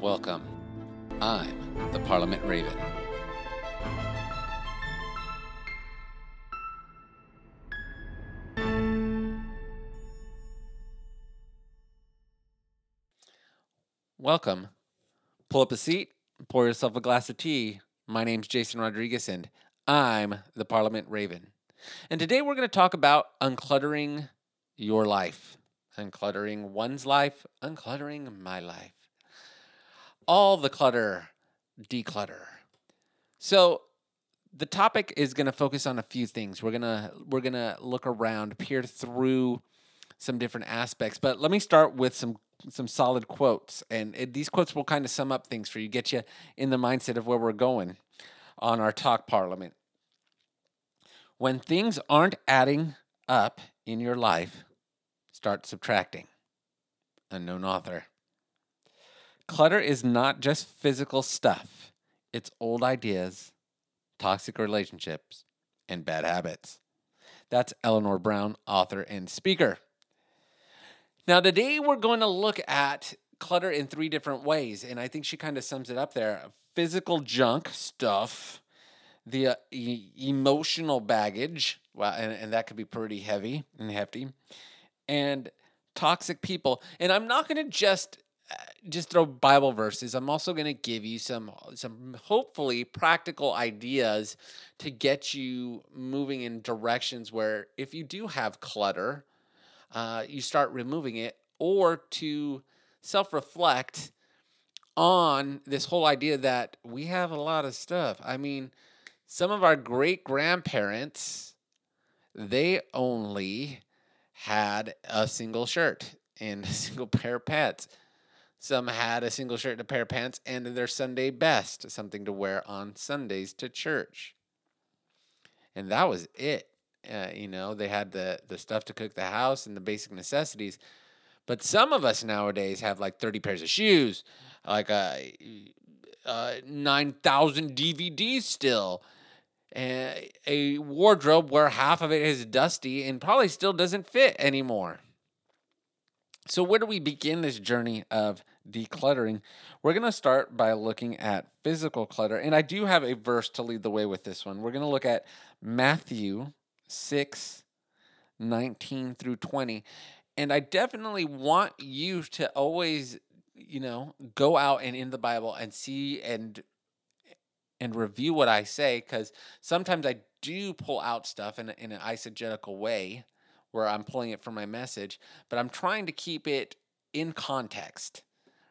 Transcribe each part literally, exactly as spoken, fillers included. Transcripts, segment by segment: Welcome. I'm the Parliament Raven. Welcome. Pull up a seat, pour yourself a glass of tea. My name's Jason Rodriguez, and I'm the Parliament Raven. And today we're going to talk about uncluttering your life. Uncluttering one's life, uncluttering my life. All the clutter, declutter. So the topic is going to focus on a few things. We're going to we're going to look around, peer through some different aspects, but let me start with some some solid quotes. And it, these quotes will kind of sum up things for you, get you in the mindset of where we're going on our talk, Parliament. When things aren't adding up in your life, start subtracting. Unknown author. Clutter is not just physical stuff. It's old ideas, toxic relationships, and bad habits. That's Eleanor Brown, author and speaker. Now, today we're going to look at clutter in three different ways, and I think she kind of sums it up there. Physical junk stuff, the uh, e- emotional baggage, well, and, and that could be pretty heavy and hefty, and toxic people. And I'm not going to just uh, just throw Bible verses. I'm also going to give you some some hopefully practical ideas to get you moving in directions where if you do have clutter, uh, you start removing it, or to self-reflect on this whole idea that we have a lot of stuff. I mean, some of our great-grandparents, they only had a single shirt and a single pair of pants. Some had a single shirt and a pair of pants and their Sunday best, something to wear on Sundays to church. And that was it. Uh, you know, they had the, the stuff to cook the house and the basic necessities. But some of us nowadays have like thirty pairs of shoes, like uh, uh, nine thousand D V Ds still, and a wardrobe where half of it is dusty and probably still doesn't fit anymore. So where do we begin this journey of decluttering? We're going to start by looking at physical clutter. And I do have a verse to lead the way with this one. We're going to look at Matthew six, nineteen through twenty. And I definitely want you to always, you know, go out and in the Bible and see and and review what I say, because sometimes I do pull out stuff in, in an eisegetical way where I'm pulling it from my message, but I'm trying to keep it in context,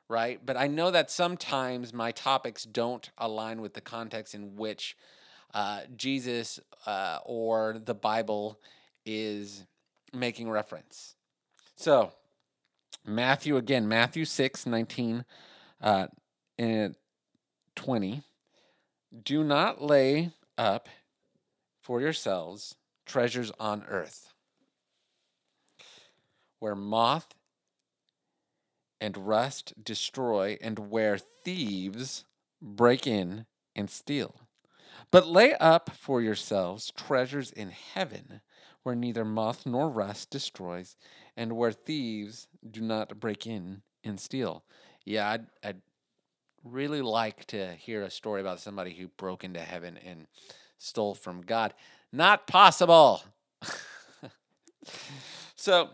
right? But I know that sometimes my topics don't align with the context in which uh, Jesus uh, or the Bible is making reference. So Matthew, again, Matthew six, nineteen uh, and twenty. Do not lay up for yourselves treasures on earth, where moth and rust destroy and where thieves break in and steal. But lay up for yourselves treasures in heaven, where neither moth nor rust destroys and where thieves do not break in and steal. Yeah, I'd... I'd really like to hear a story about somebody who broke into heaven and stole from God. Not possible. So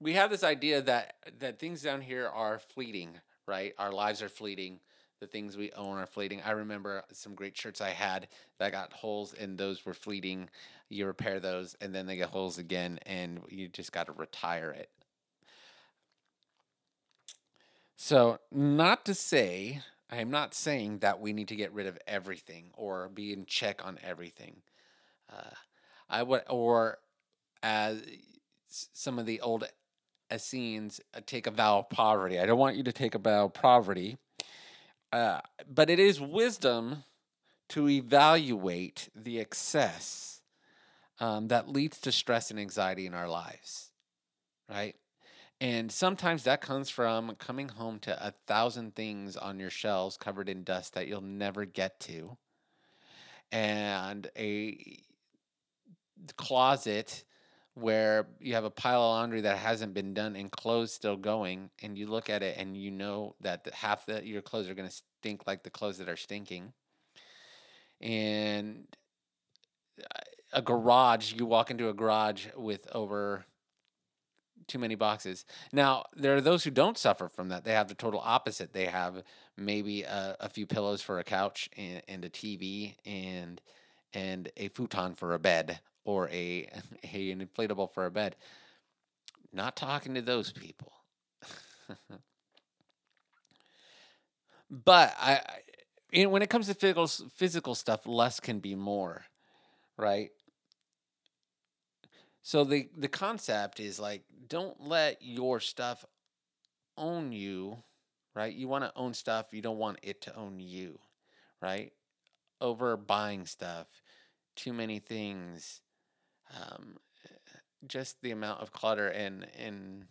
we have this idea that, that things down here are fleeting, right? Our lives are fleeting. The things we own are fleeting. I remember some great shirts I had that got holes, and those were fleeting. You repair those, and then they get holes again, and you just got to retire it. So not to say, I am not saying that we need to get rid of everything or be in check on everything. Uh, I would, or as some of the old Essenes, uh, take a vow of poverty. I don't want you to take a vow of poverty, uh, but it is wisdom to evaluate the excess um, that leads to stress and anxiety in our lives, right? And sometimes that comes from coming home to a thousand things on your shelves covered in dust that you'll never get to, and a closet where you have a pile of laundry that hasn't been done and clothes still going, and you look at it and you know that the, half the, your clothes are going to stink like the clothes that are stinking. And a garage, you walk into a garage with over too many boxes. Now, there are those who don't suffer from that. They have the total opposite. They have maybe a, a few pillows for a couch and, and a T V and and a futon for a bed, or a, a an inflatable for a bed. Not talking to those people. But I, I, when it comes to physical, physical stuff, less can be more, right? So the, the concept is like, don't let your stuff own you, right? You want to own stuff. You don't want it to own you, right? Over buying stuff, too many things, um, just the amount of clutter and, and,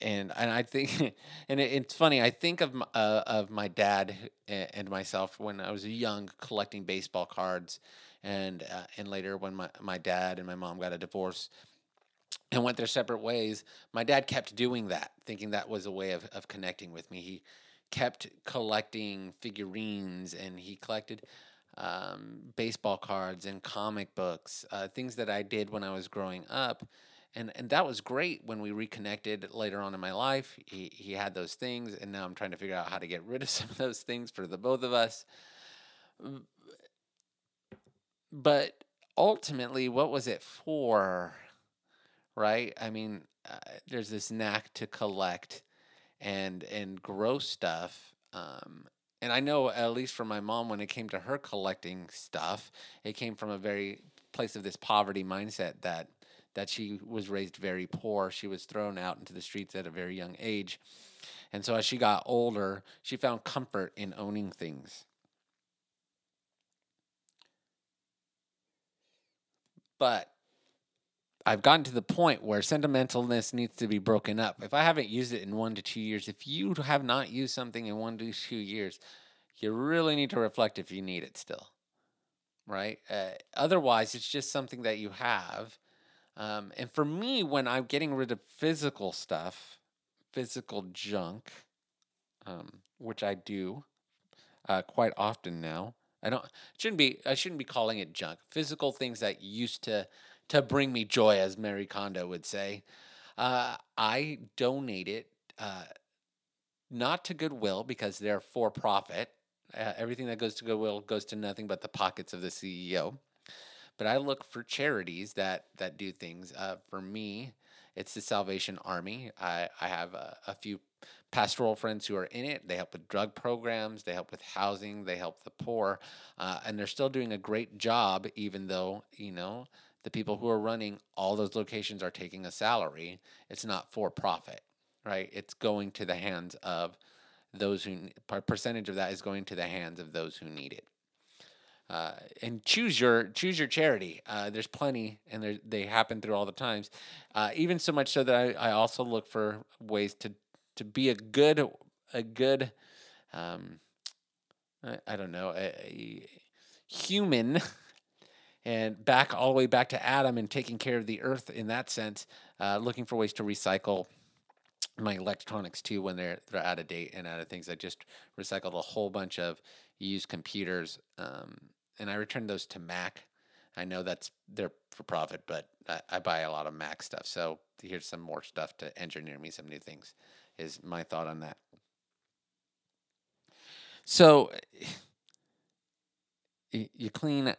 and, and I think, and it, it's funny. I think of, uh, of my dad and myself when I was young, collecting baseball cards. And uh, and later when my, my dad and my mom got a divorce and went their separate ways, my dad kept doing that, thinking that was a way of, of connecting with me. He kept collecting figurines, and he collected um, baseball cards and comic books, uh, things that I did when I was growing up. And and that was great when we reconnected later on in my life. He, he had those things, and now I'm trying to figure out how to get rid of some of those things for the both of us. But ultimately, what was it for, right? I mean, uh, there's this knack to collect and and grow stuff. Um, and I know, at least for my mom, when it came to her collecting stuff, it came from a very place of this poverty mindset that that she was raised very poor. She was thrown out into the streets at a very young age. And so as she got older, she found comfort in owning things. But I've gotten to the point where sentimentalness needs to be broken up. If I haven't used it in one to two years, if you have not used something in one to two years, you really need to reflect if you need it still, right? Uh, otherwise, it's just something that you have. Um, and for me, when I'm getting rid of physical stuff, physical junk, um, which I do uh, quite often now, I don't shouldn't be I shouldn't be calling it junk. Physical things that used to to bring me joy, as Marie Kondo would say. Uh, I donate it uh, not to Goodwill, because they're for profit. Uh, everything that goes to Goodwill goes to nothing but the pockets of the C E O. But I look for charities that that do things. Uh, for me, it's the Salvation Army. I I have a, a few pastoral friends who are in it. They help with drug programs. They help with housing. They help the poor. Uh, and they're still doing a great job, even though, you know, the people who are running all those locations are taking a salary. It's not for profit, right? It's going to the hands of those who, a percentage of that is going to the hands of those who need it. Uh, and choose your choose your charity. Uh, there's plenty, and they happen through all the times. Uh, even so much so that I, I also look for ways to to be a good a good um, I, I don't know a, a human, and back all the way back to Adam and taking care of the earth in that sense. Uh, looking for ways to recycle my electronics too when they're they're out of date and out of things. I just recycled a whole bunch of used computers. Um, And I return those to Mac. I know that's they're for profit, but I, I buy a lot of Mac stuff. So here's some more stuff to engineer me some new things, is my thought on that. So you clean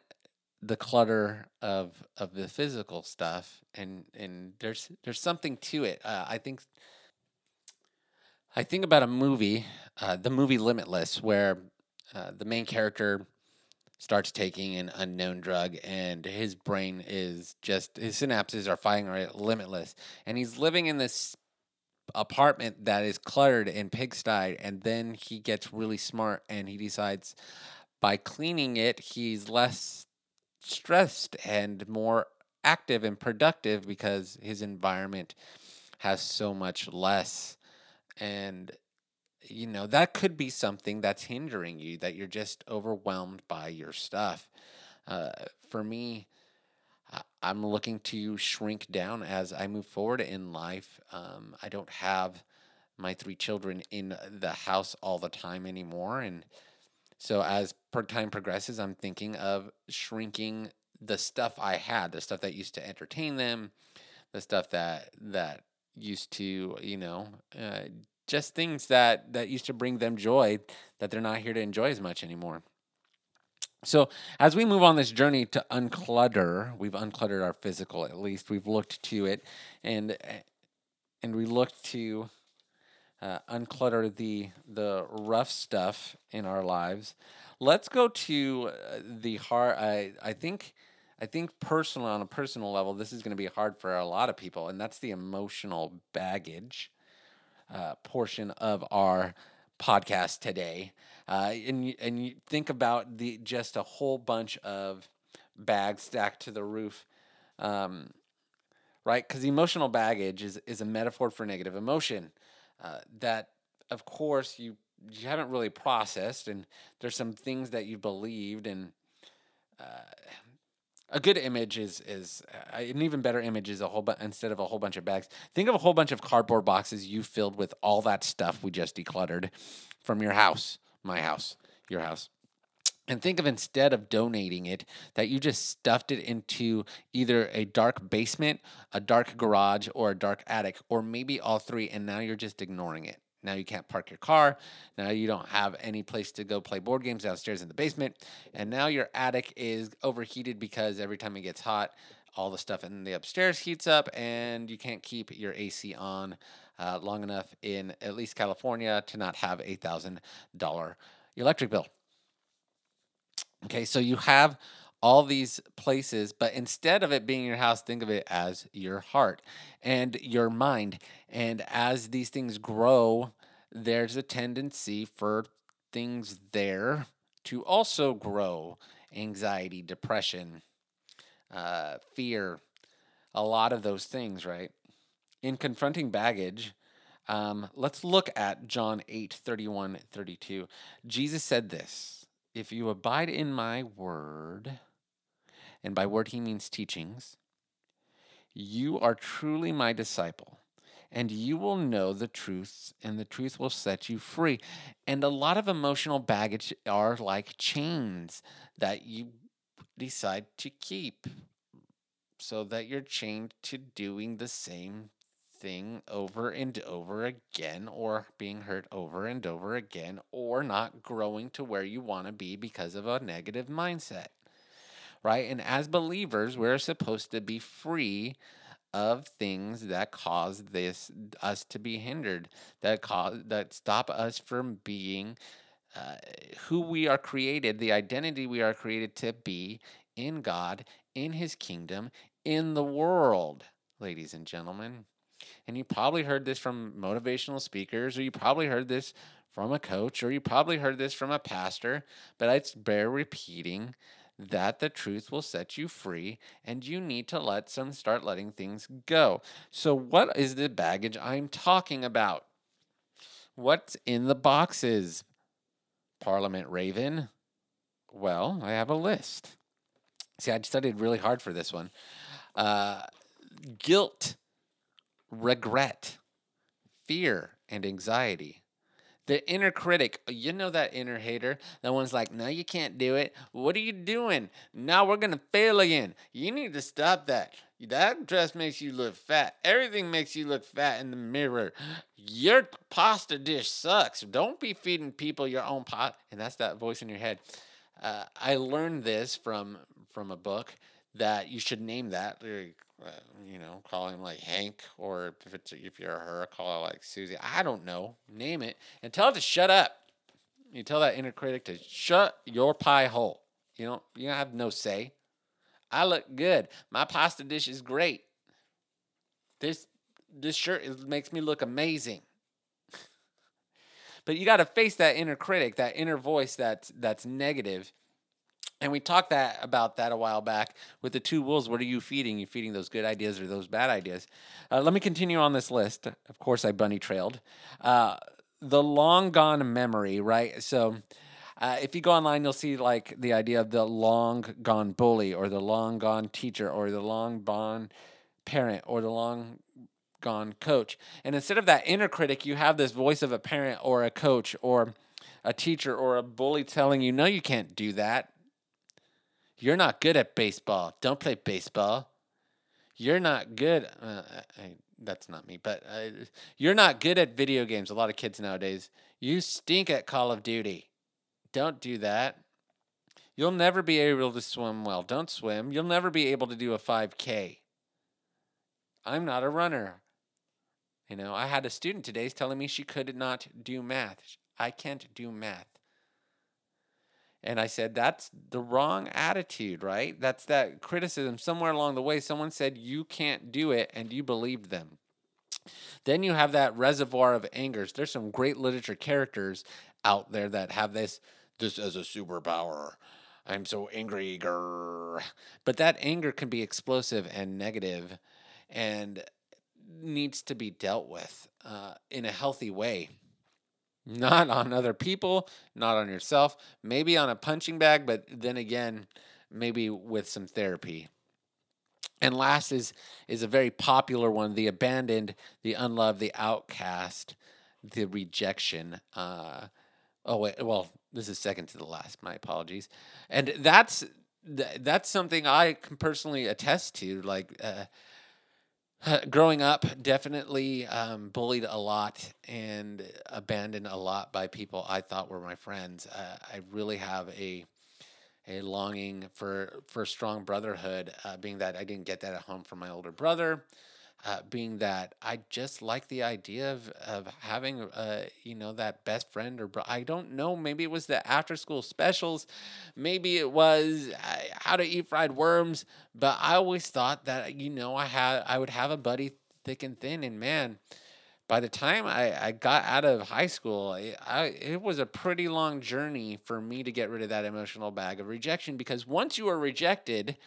the clutter of of the physical stuff, and and there's there's something to it. Uh, I think I think about a movie, uh, the movie Limitless, where uh, the main character starts taking an unknown drug, and his brain is just, his synapses are firing at limitless. And he's living in this apartment that is cluttered and pigstye, and then he gets really smart, and he decides by cleaning it, he's less stressed and more active and productive because his environment has so much less. And you know, that could be something that's hindering you, that you're just overwhelmed by your stuff. Uh, for me, I'm looking to shrink down as I move forward in life. Um, I don't have my three children in the house all the time anymore. And so as time progresses, I'm thinking of shrinking the stuff I had, the stuff that used to entertain them, the stuff that that used to, you know, uh, just things that, that used to bring them joy that they're not here to enjoy as much anymore. So as we move on this journey to unclutter, we've uncluttered our physical, at least. We've looked to it, and and we look to uh, unclutter the the rough stuff in our lives. Let's go to the hard. I I think I think personally, on a personal level, this is going to be hard for a lot of people, and that's the emotional baggage uh, portion of our podcast today. Uh, and you, and you think about the just a whole bunch of bags stacked to the roof, um, right? Because emotional baggage is, is a metaphor for negative emotion uh, that, of course, you you haven't really processed, and there's some things that you believed. And uh, a good image is is uh, an even better image is a whole bu- instead of a whole bunch of bags. Think of a whole bunch of cardboard boxes you filled with all that stuff we just decluttered from your house. My house, your house. And think of, instead of donating it, that you just stuffed it into either a dark basement, a dark garage, or a dark attic, or maybe all three, and now you're just ignoring it. Now you can't park your car. Now you don't have any place to go play board games downstairs in the basement. And now your attic is overheated because every time it gets hot, all the stuff in the upstairs heats up, and you can't keep your A C on Uh, long enough in at least California to not have a eight thousand dollars electric bill. Okay, so you have all these places, but instead of it being your house, think of it as your heart and your mind. And as these things grow, there's a tendency for things there to also grow. Anxiety, depression, uh, fear, a lot of those things, right? In confronting baggage, um, let's look at John eight, thirty-one, thirty-two. Jesus said this, "If you abide in my word," and by word he means teachings, "you are truly my disciple, and you will know the truth, and the truth will set you free." And a lot of emotional baggage are like chains that you decide to keep, so that you're chained to doing the same thing over and over again, or being hurt over and over again, or not growing to where you want to be because of a negative mindset, right? And as believers, we're supposed to be free of things that cause this us to be hindered, that cause that stop us from being uh, who we are created, the identity we are created to be in God, in His kingdom, in the world, ladies and gentlemen. And you probably heard this from motivational speakers, or you probably heard this from a coach, or you probably heard this from a pastor, but it's bear repeating that the truth will set you free, and you need to let some start letting things go. So what is the baggage I'm talking about? What's in the boxes? Parliament Raven? Well, I have a list. See, I studied really hard for this one. Uh, guilt, regret, fear, and anxiety. The inner critic, you know, that inner hater, that one's like, "No, you can't do it. What are you doing? Now we're going to fail again. You need to stop that. That dress makes you look fat. Everything makes you look fat in the mirror. Your pasta dish sucks. Don't be feeding people your own pot." And that's that voice in your head. Uh, I learned this from from a book that you should name that. You know, call him like Hank, or if it's if you're her, call it like Susie. I don't know. Name it and tell it to shut up. You tell that inner critic to shut your pie hole. You don't you don't have no say. I look good. My pasta dish is great. This this shirt is, makes me look amazing. But you got to face that inner critic, that inner voice that's that's negative. And we talked that about that a while back with the two wolves. What are you feeding? You're feeding those good ideas or those bad ideas. Uh, let me continue on this list. Of course, I bunny trailed. Uh, the long gone memory, right? So Uh, if you go online, you'll see like the idea of the long gone bully or the long gone teacher or the long gone parent or the long gone coach. And instead of that inner critic, you have this voice of a parent or a coach or a teacher or a bully telling you, no, you can't do that. You're not good at baseball. Don't play baseball. You're not good. Uh, I, that's not me, but uh, you're not good at video games. A lot of kids nowadays, you stink at Call of Duty. Don't do that. You'll never be able to swim well. Don't swim. You'll never be able to do a five K. I'm not a runner. You know, I had a student today telling me she could not do math. I can't do math. And I said, that's the wrong attitude, right? That's that criticism. Somewhere along the way, someone said, you can't do it, and you believed them. Then you have that reservoir of angers. There's some great literature characters out there that have this, this as a superpower. I'm so angry, grrr. But that anger can be explosive and negative and needs to be dealt with uh, in a healthy way. Not on other people, not on yourself, maybe on a punching bag, but then again, maybe with some therapy. And last is is a very popular one, the abandoned, the unloved, the outcast, the rejection. Uh, oh, wait, well, this is second to the last, my apologies. And that's that's something I can personally attest to, like uh, growing up, definitely um, bullied a lot and abandoned a lot by people I thought were my friends. Uh, I really have a a longing for, for strong brotherhood, uh, being that I didn't get that at home from my older brother, uh, being that I just like the idea of, of having, uh, you know, that best friend or bro- I don't know. Maybe it was the after-school specials. Maybe it was uh, how to eat fried worms. But I always thought that, you know, I had I would have a buddy thick and thin. And, man, by the time I, I got out of high school, I, I, it was a pretty long journey for me to get rid of that emotional bag of rejection, because once you are rejected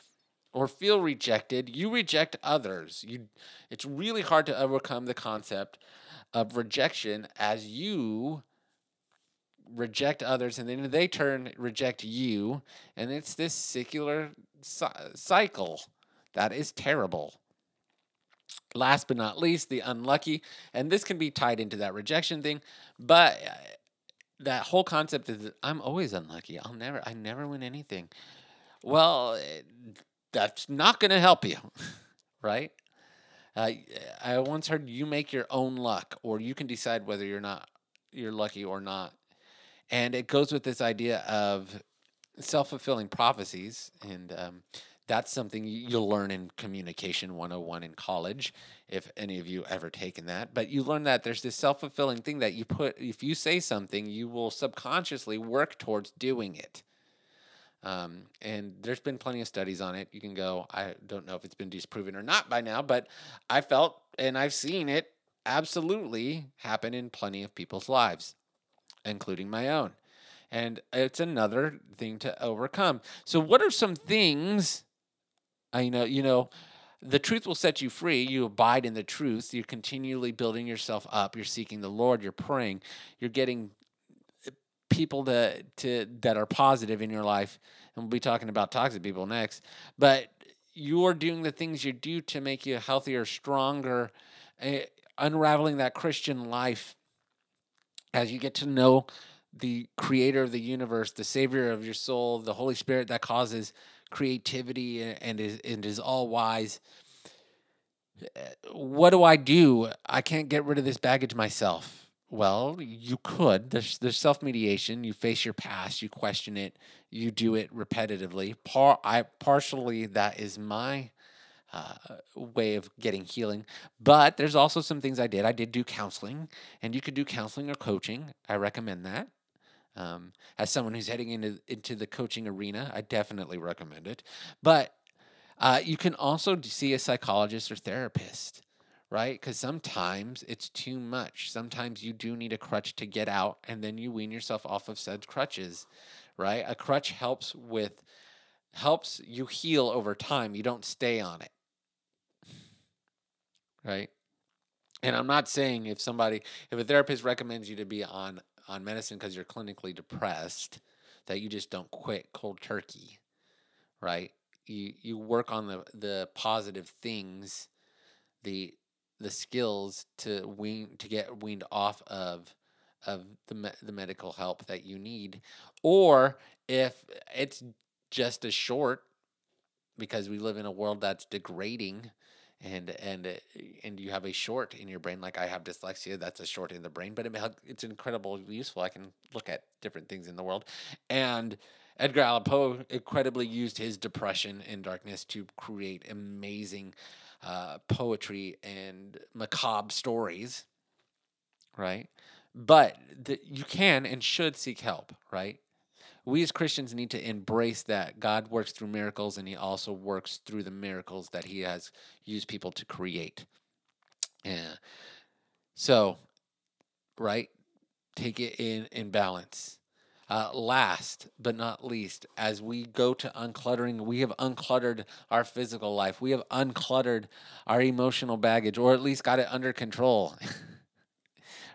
or feel rejected, you reject others. You, it's really hard to overcome the concept of rejection as you reject others, and then they turn reject you, and it's this circular cycle that is terrible. Last but not least, the unlucky. And this can be tied into that rejection thing. But that whole concept is, I'm always unlucky. I'll never, I never win anything. Well, that's not going to help you, right? Uh, I once heard you make your own luck, or you can decide whether you're not, you're lucky or not. And it goes with this idea of self-fulfilling prophecies. And, um, That's something you'll learn in Communication one oh one in college, if any of you ever taken that. But you learn that there's this self-fulfilling thing that you put, if you say something, you will subconsciously work towards doing it. Um, and there's been plenty of studies on it. You can go, I don't know if it's been disproven or not by now, but I felt and I've seen it absolutely happen in plenty of people's lives, including my own. And it's another thing to overcome. So what are some things... I know, you know, the truth will set you free. You abide in the truth. You're continually building yourself up. You're seeking the Lord. You're praying. You're getting people to, to that are positive in your life. And we'll be talking about toxic people next. But you're doing the things you do to make you healthier, stronger, uh, unraveling that Christian life as you get to know the creator of the universe, the savior of your soul, the Holy Spirit that causes creativity and is and is all wise. What do I do? I can't get rid of this baggage myself. Well, you could. There's there's self-mediation. You face your past. You question it. You do it repetitively. Par I partially that is my uh, way of getting healing. But there's also some things I did. I did do counseling, and you could do counseling or coaching. I recommend that. Um, as someone who's heading into into the coaching arena, I definitely recommend it. But uh, you can also see a psychologist or therapist, right? Because sometimes it's too much. Sometimes you do need a crutch to get out, and then you wean yourself off of said crutches, right? A crutch helps with helps you heal over time. You don't stay on it, right? And I'm not saying if somebody, if a therapist recommends you to be on on medicine because you're clinically depressed, that you just don't quit cold turkey, right? You you work on the, the positive things, the the skills to wean to get weaned off of of the me, the medical help that you need, or if it's just as short, because we live in a world that's degrading, and and and you have a short in your brain. Like I have dyslexia, that's a short in the brain, but it, it's incredibly useful. I can look at different things in the world. And Edgar Allan Poe incredibly used his depression and darkness to create amazing uh, poetry and macabre stories, right? But the, you can and should seek help, right? We as Christians need to embrace that God works through miracles, and he also works through the miracles that he has used people to create. Yeah. So, right, take it in, in balance. Uh, last but not least, as we go to uncluttering, we have uncluttered our physical life. We have uncluttered our emotional baggage, or at least got it under control.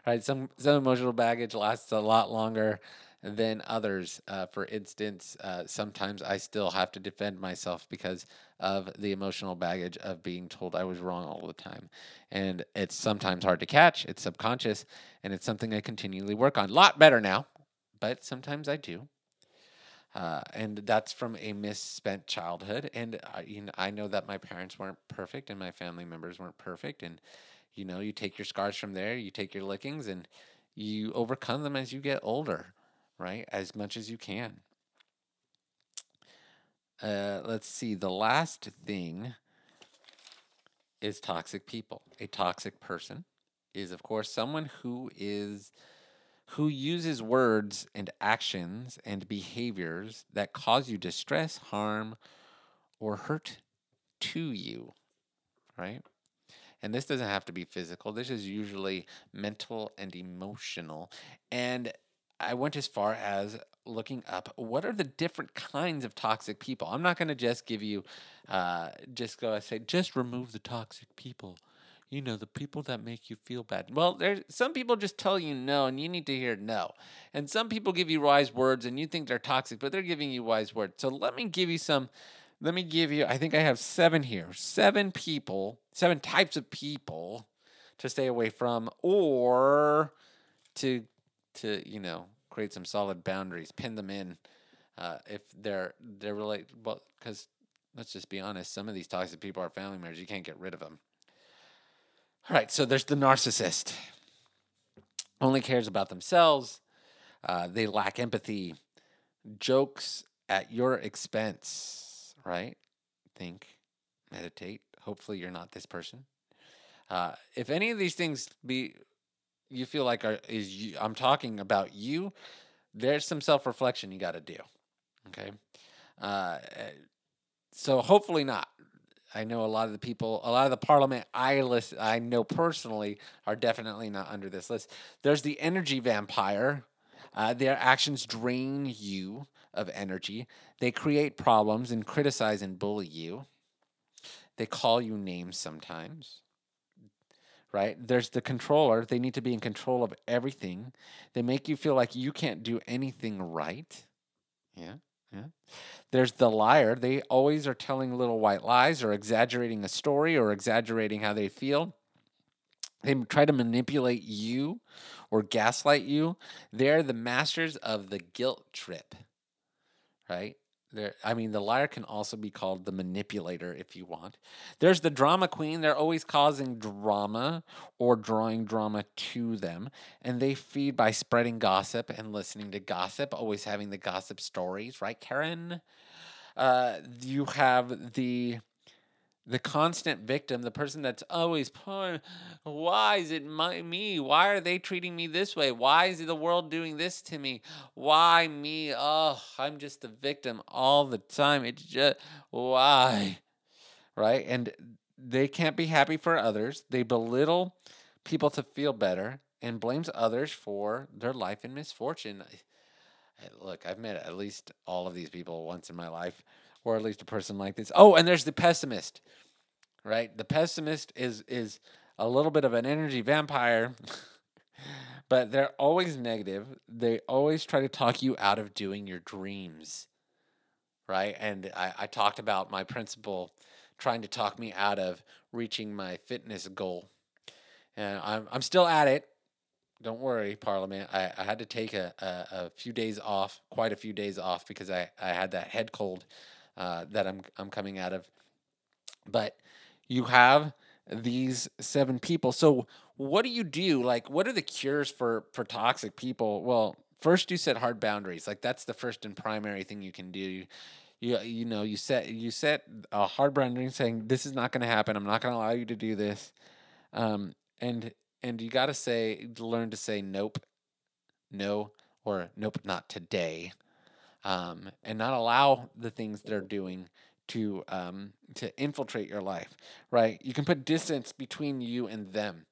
Right? Some, some emotional baggage lasts a lot longer than others. Uh, for instance, uh, sometimes I still have to defend myself because of the emotional baggage of being told I was wrong all the time. And it's sometimes hard to catch. It's subconscious, and it's something I continually work on. A lot better now, but sometimes I do. Uh, and that's from a misspent childhood. And I, you know, I know that my parents weren't perfect, and my family members weren't perfect. And, you know, you take your scars from there, you take your lickings, and you overcome them as you get older. Right? As much as you can. Uh, let's see. The last thing is toxic people. A toxic person is, of course, someone who is who uses words and actions and behaviors that cause you distress, harm, or hurt to you. Right? And this doesn't have to be physical. This is usually mental and emotional. And I went as far as looking up what are the different kinds of toxic people. I'm not going to just give you, uh, just go and say, just remove the toxic people. You know, the people that make you feel bad. Well, there's some people just tell you no, and you need to hear no. And some people give you wise words, and you think they're toxic, but they're giving you wise words. So let me give you some, let me give you, I think I have seven here. Seven people, seven types of people to stay away from, or to... to, you know, create some solid boundaries, pin them in, uh, if they're, they're related, well, because let's just be honest, some of these toxic people are family members, you can't get rid of them. All right, so there's the narcissist. Only cares about themselves, uh, they lack empathy, jokes at your expense, right? Think, meditate, hopefully you're not this person. Uh, if any of these things be... you feel like are, is you, I'm talking about you, there's some self-reflection you got to do, okay? Uh, so hopefully not. I know a lot of the people, a lot of the Parliament I list, I know personally are definitely not under this list. There's the energy vampire. Uh, their actions drain you of energy. They create problems and criticize and bully you. They call you names sometimes. Right? There's the controller. They need to be in control of everything. They make you feel like you can't do anything right. Yeah, yeah. There's the liar. They always are telling little white lies or exaggerating a story or exaggerating how they feel. They try to manipulate you or gaslight you. They're the masters of the guilt trip, right? There, I mean, the liar can also be called the manipulator if you want. There's the drama queen. They're always causing drama or drawing drama to them. And they feed by spreading gossip and listening to gossip, always having the gossip stories. Right, Karen? Uh, you have the... the constant victim, the person that's always, poor, why is it my, me? Why are they treating me this way? Why is the world doing this to me? Why me? Oh, I'm just the victim all the time. It's just, why? Right? And they can't be happy for others. They belittle people to feel better and blames others for their life and misfortune. Look, I've met at least all of these people once in my life. Or at least a person like this. Oh, and there's the pessimist, right? The pessimist is is a little bit of an energy vampire, But they're always negative. They always try to talk you out of doing your dreams, right? And I, I talked about my principal trying to talk me out of reaching my fitness goal. And I'm I'm still at it. Don't worry, Parliament. I, I had to take a, a, a few days off, quite a few days off, because I, I had that head cold uh, that I'm I'm coming out of. But you have these seven people. So what do you do? Like, what are the cures for, for toxic people? Well, first you set hard boundaries. Like, that's the first and primary thing you can do. You you know, you set you set a hard boundary saying, this is not going to happen. I'm not going to allow you to do this. Um, and and you got to say, learn to say nope, no, or nope, not today. Um, and not allow the things they're doing to um to infiltrate your life, right? You can put distance between you and them,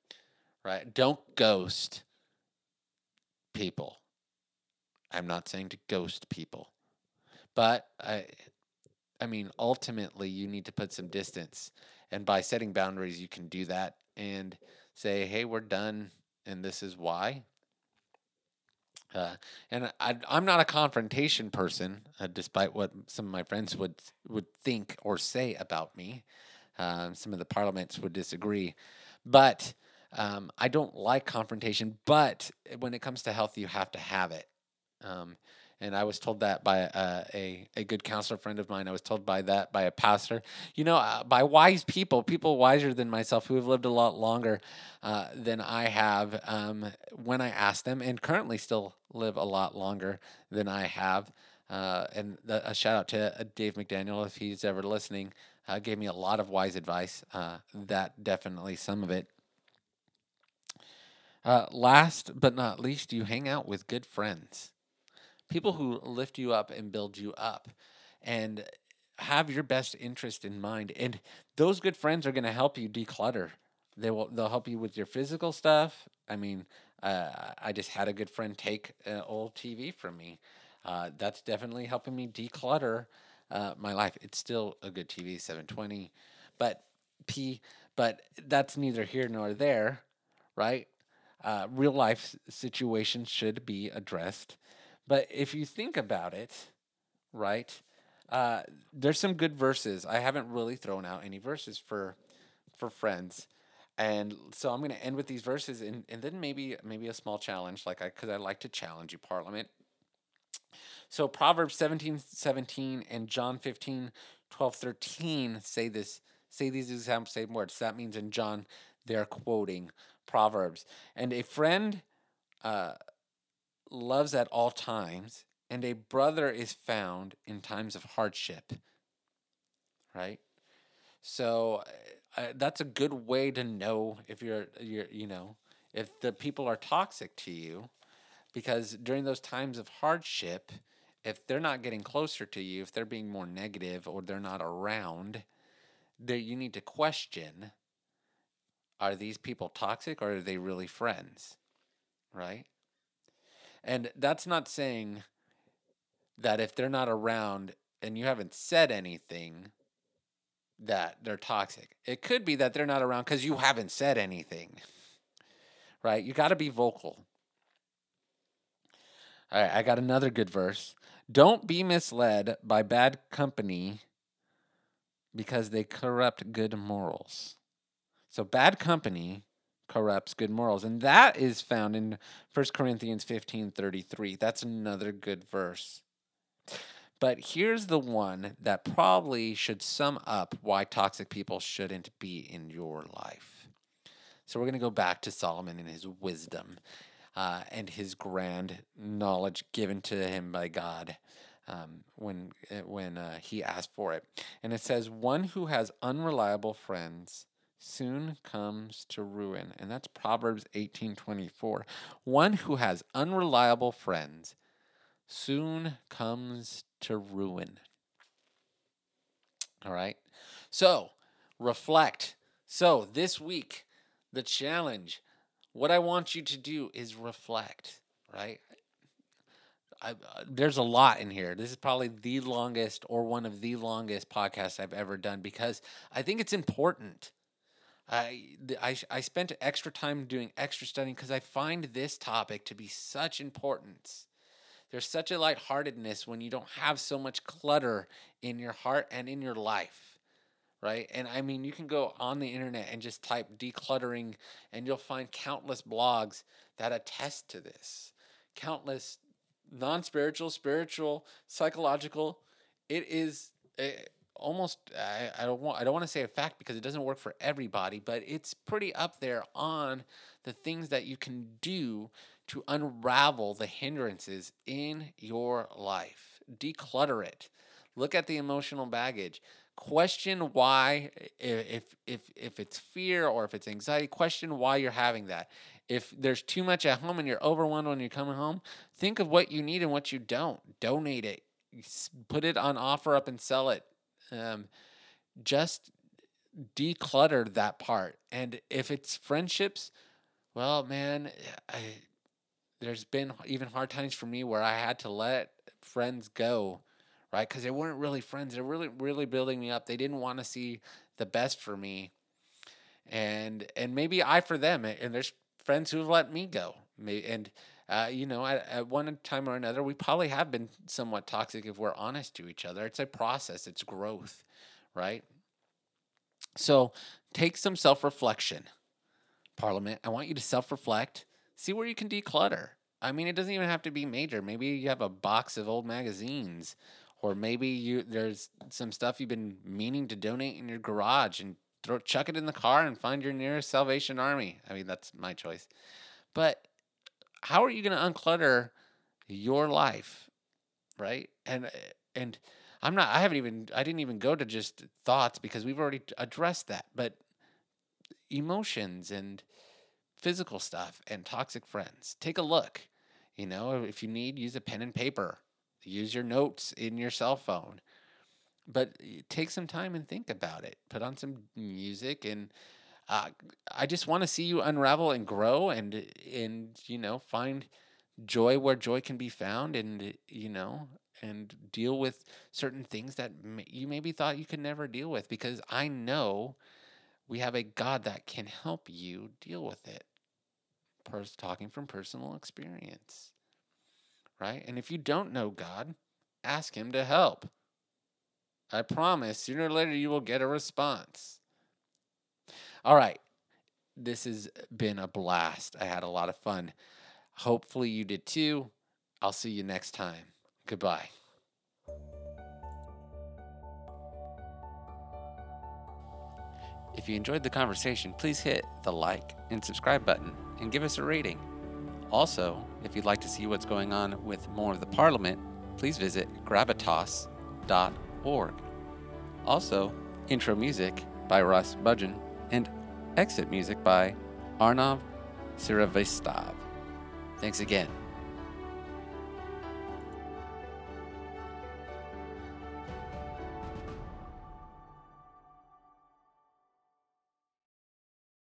right? Don't ghost people. I'm not saying to ghost people. But, I, I mean, ultimately, you need to put some distance. And by setting boundaries, you can do that and say, hey, we're done, and this is why. Uh, and I, I'm not a confrontation person, uh, despite what some of my friends would would think or say about me. Uh, some of the parliaments would disagree. But um, I don't like confrontation. But when it comes to health, you have to have it. Um And I was told that by uh, a a good counselor friend of mine. I was told by that by a pastor. You know, uh, by wise people, people wiser than myself who have lived a lot longer uh, than I have. Um, when I asked them, and currently still live a lot longer than I have. Uh, and the, a shout out to uh, Dave McDaniel, if he's ever listening, uh, gave me a lot of wise advice. Uh, that definitely some of it. Uh, last but not least, you hang out with good friends. People who lift you up and build you up and have your best interest in mind. And those good friends are going to help you declutter. They will, they'll help you with your physical stuff. I mean, uh, I just had a good friend take an old T V from me. Uh, that's definitely helping me declutter uh, my life. It's still a good T V, seven twenty, but P, but that's neither here nor there, right? Uh, real life situations should be addressed. But if you think about it, right, uh, there's some good verses. I haven't really thrown out any verses for for friends. And so I'm going to end with these verses and, and then maybe maybe a small challenge, like I, because I like to challenge you, Parliament. So Proverbs seventeen seventeen and John fifteen twelve thirteen say this, say these exact same words. That means in John, they're quoting Proverbs. And a friend... Uh, loves at all times, and a brother is found in times of hardship, right? So uh, that's a good way to know if you're, you're, you know, if the people are toxic to you, because during those times of hardship, if they're not getting closer to you, if they're being more negative or they're not around, there you need to question, are these people toxic or are they really friends, right? And that's not saying that if they're not around and you haven't said anything that they're toxic. It could be that they're not around because you haven't said anything, right? You got to be vocal. All right, I got another good verse. Don't be misled by bad company because they corrupt good morals. So bad company corrupts good morals. And that is found in First Corinthians fifteen thirty-three. That's another good verse. But here's the one that probably should sum up why toxic people shouldn't be in your life. So we're going to go back to Solomon and his wisdom uh, and his grand knowledge given to him by God um, when, when uh, he asked for it. And it says, one who has unreliable friends soon comes to ruin. And that's Proverbs eighteen twenty-four. One who has unreliable friends soon comes to ruin. All right. So reflect. So this week, the challenge, what I want you to do is reflect, right? I, uh, there's a lot in here. This is probably the longest or one of the longest podcasts I've ever done because I think it's important. I, I, I spent extra time doing extra studying because I find this topic to be such importance. There's such a lightheartedness when you don't have so much clutter in your heart and in your life, right? And I mean, you can go on the internet and just type decluttering and you'll find countless blogs that attest to this. Countless non-spiritual, spiritual, psychological. It is it, almost, I, I don't want, I don't want to say a fact because it doesn't work for everybody, but it's pretty up there on the things that you can do to unravel the hindrances in your life. Declutter it. Look at the emotional baggage. Question why, if if if it's fear or if it's anxiety, question why you're having that. If there's too much at home and you're overwhelmed when you're coming home, think of what you need and what you don't. Donate it. Put it on offer up and sell it. Um, just declutter that part. And if it's friendships, well, man, I, there's been even hard times for me where I had to let friends go, right? Because they weren't really friends. They were really, really building me up. They didn't want to see the best for me. And and maybe I for them. And there's friends who have let me go. And, uh, you know, at, at one time or another, we probably have been somewhat toxic if we're honest to each other. It's a process. It's growth, right? So take some self-reflection, Parliament. I want you to self-reflect. See where you can declutter. I mean, it doesn't even have to be major. Maybe you have a box of old magazines, or maybe you there's some stuff you've been meaning to donate in your garage and throw, chuck it in the car and find your nearest Salvation Army. I mean, that's my choice. But how are you going to unclutter your life, right? And and I'm not. I haven't even. I didn't even go to just thoughts because we've already addressed that. But emotions and physical stuff and toxic friends. Take a look. You know, if you need, use a pen and paper. Use your notes in your cell phone. But take some time and think about it. Put on some music, and uh, I just want to see you unravel and grow, and and you know, find joy where joy can be found, and you know, and deal with certain things that you maybe thought you could never deal with. Because I know we have a God that can help you deal with it. Pers- talking from personal experience, right? And if you don't know God, ask him to help. I promise, sooner or later, you will get a response. All right. This has been a blast. I had a lot of fun. Hopefully you did too. I'll see you next time. Goodbye. If you enjoyed the conversation, please hit the like and subscribe button and give us a rating. Also, if you'd like to see what's going on with more of the Parliament, please visit gravitos dot org. Also, intro music by Russ Budgen and exit music by Arnov Siravistov. Thanks again.